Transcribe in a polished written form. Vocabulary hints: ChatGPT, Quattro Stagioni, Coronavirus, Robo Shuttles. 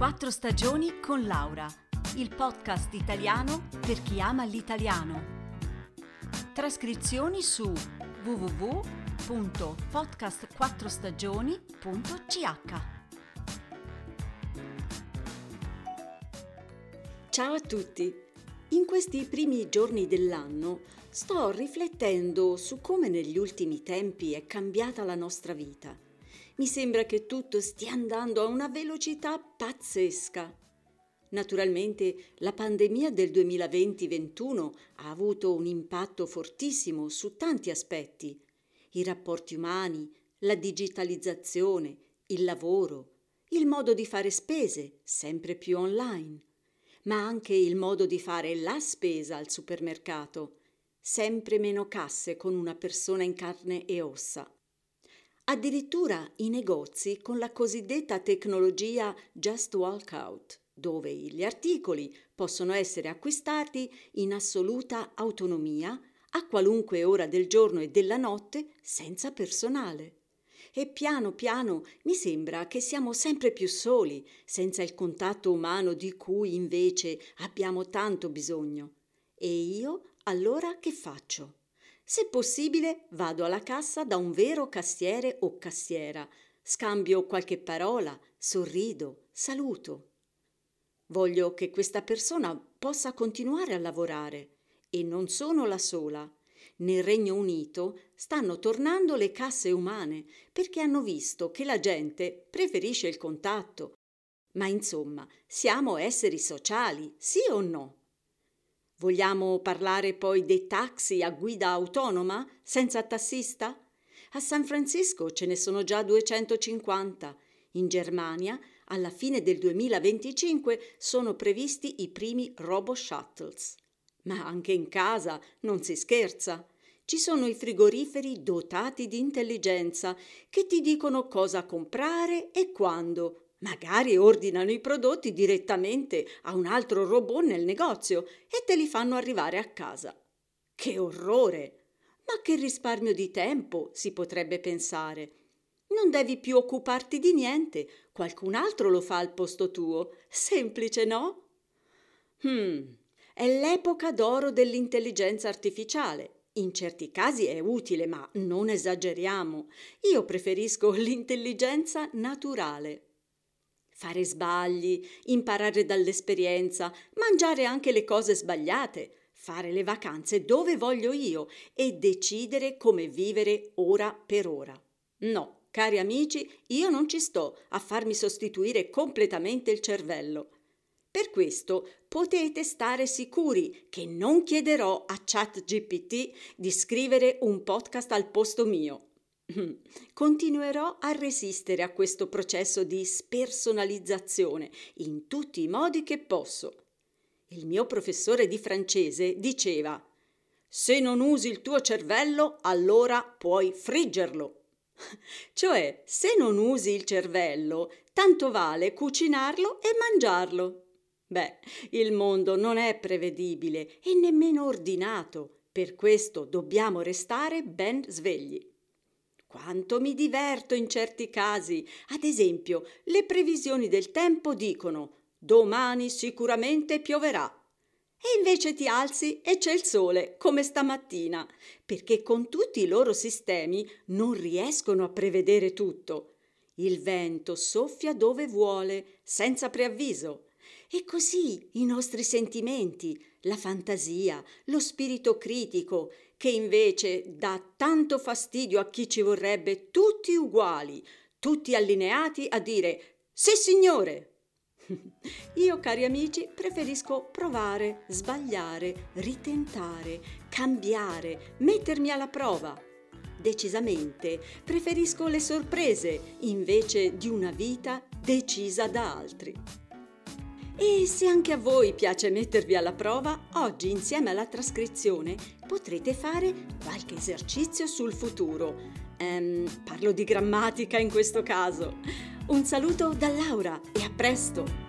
Quattro Stagioni con Laura, il podcast italiano per chi ama l'italiano. Trascrizioni su www.podcastquattrostagioni.ch. Ciao a tutti! In questi primi giorni dell'anno sto riflettendo su come negli ultimi tempi è cambiata la nostra vita. Mi sembra che tutto stia andando a una velocità pazzesca. Naturalmente la pandemia del 2020-21 ha avuto un impatto fortissimo su tanti aspetti: i rapporti umani, la digitalizzazione, il lavoro, il modo di fare spese, sempre più online, ma anche il modo di fare la spesa al supermercato, sempre meno casse con una persona in carne e ossa. Addirittura i negozi con la cosiddetta tecnologia Just Walk Out, dove gli articoli possono essere acquistati in assoluta autonomia a qualunque ora del giorno e della notte senza personale. E piano piano mi sembra che siamo sempre più soli, senza il contatto umano di cui invece abbiamo tanto bisogno. E io allora che faccio? Se possibile vado alla cassa da un vero cassiere o cassiera, scambio qualche parola, sorrido, saluto. Voglio che questa persona possa continuare a lavorare e non sono la sola. Nel Regno Unito stanno tornando le casse umane perché hanno visto che la gente preferisce il contatto. Ma insomma, siamo esseri sociali, sì o no? Vogliamo parlare poi dei taxi a guida autonoma senza tassista? A San Francisco ce ne sono già 250. In Germania, alla fine del 2025, sono previsti i primi Robo Shuttles. Ma anche in casa non si scherza. Ci sono i frigoriferi dotati di intelligenza che ti dicono cosa comprare e quando. Magari ordinano i prodotti direttamente a un altro robot nel negozio e te li fanno arrivare a casa. Che orrore! Ma che risparmio di tempo, si potrebbe pensare. Non devi più occuparti di niente, qualcun altro lo fa al posto tuo. Semplice, no? È l'epoca d'oro dell'intelligenza artificiale. In certi casi è utile, ma non esageriamo. Io preferisco l'intelligenza naturale. Fare sbagli, imparare dall'esperienza, mangiare anche le cose sbagliate, fare le vacanze dove voglio io e decidere come vivere ora per ora. No, cari amici, io non ci sto a farmi sostituire completamente il cervello. Per questo potete stare sicuri che non chiederò a ChatGPT di scrivere un podcast al posto mio. Continuerò a resistere a questo processo di spersonalizzazione in tutti i modi che posso. Il mio professore di francese diceva: «Se non usi il tuo cervello, allora puoi friggerlo». Cioè, se non usi il cervello, tanto vale cucinarlo e mangiarlo. Beh, il mondo non è prevedibile e nemmeno ordinato, per questo dobbiamo restare ben svegli. Quanto mi diverto in certi casi! Ad esempio, le previsioni del tempo dicono: domani sicuramente pioverà. E invece ti alzi e c'è il sole, come stamattina, perché con tutti i loro sistemi non riescono a prevedere tutto. Il vento soffia dove vuole, senza preavviso. E così i nostri sentimenti, la fantasia, lo spirito critico, che invece dà tanto fastidio a chi ci vorrebbe tutti uguali, tutti allineati a dire «Sì, signore!». Io, cari amici, preferisco provare, sbagliare, ritentare, cambiare, mettermi alla prova. Decisamente preferisco le sorprese invece di una vita decisa da altri. E se anche a voi piace mettervi alla prova, oggi insieme alla trascrizione potrete fare qualche esercizio sul futuro. Parlo di grammatica in questo caso. Un saluto da Laura e a presto!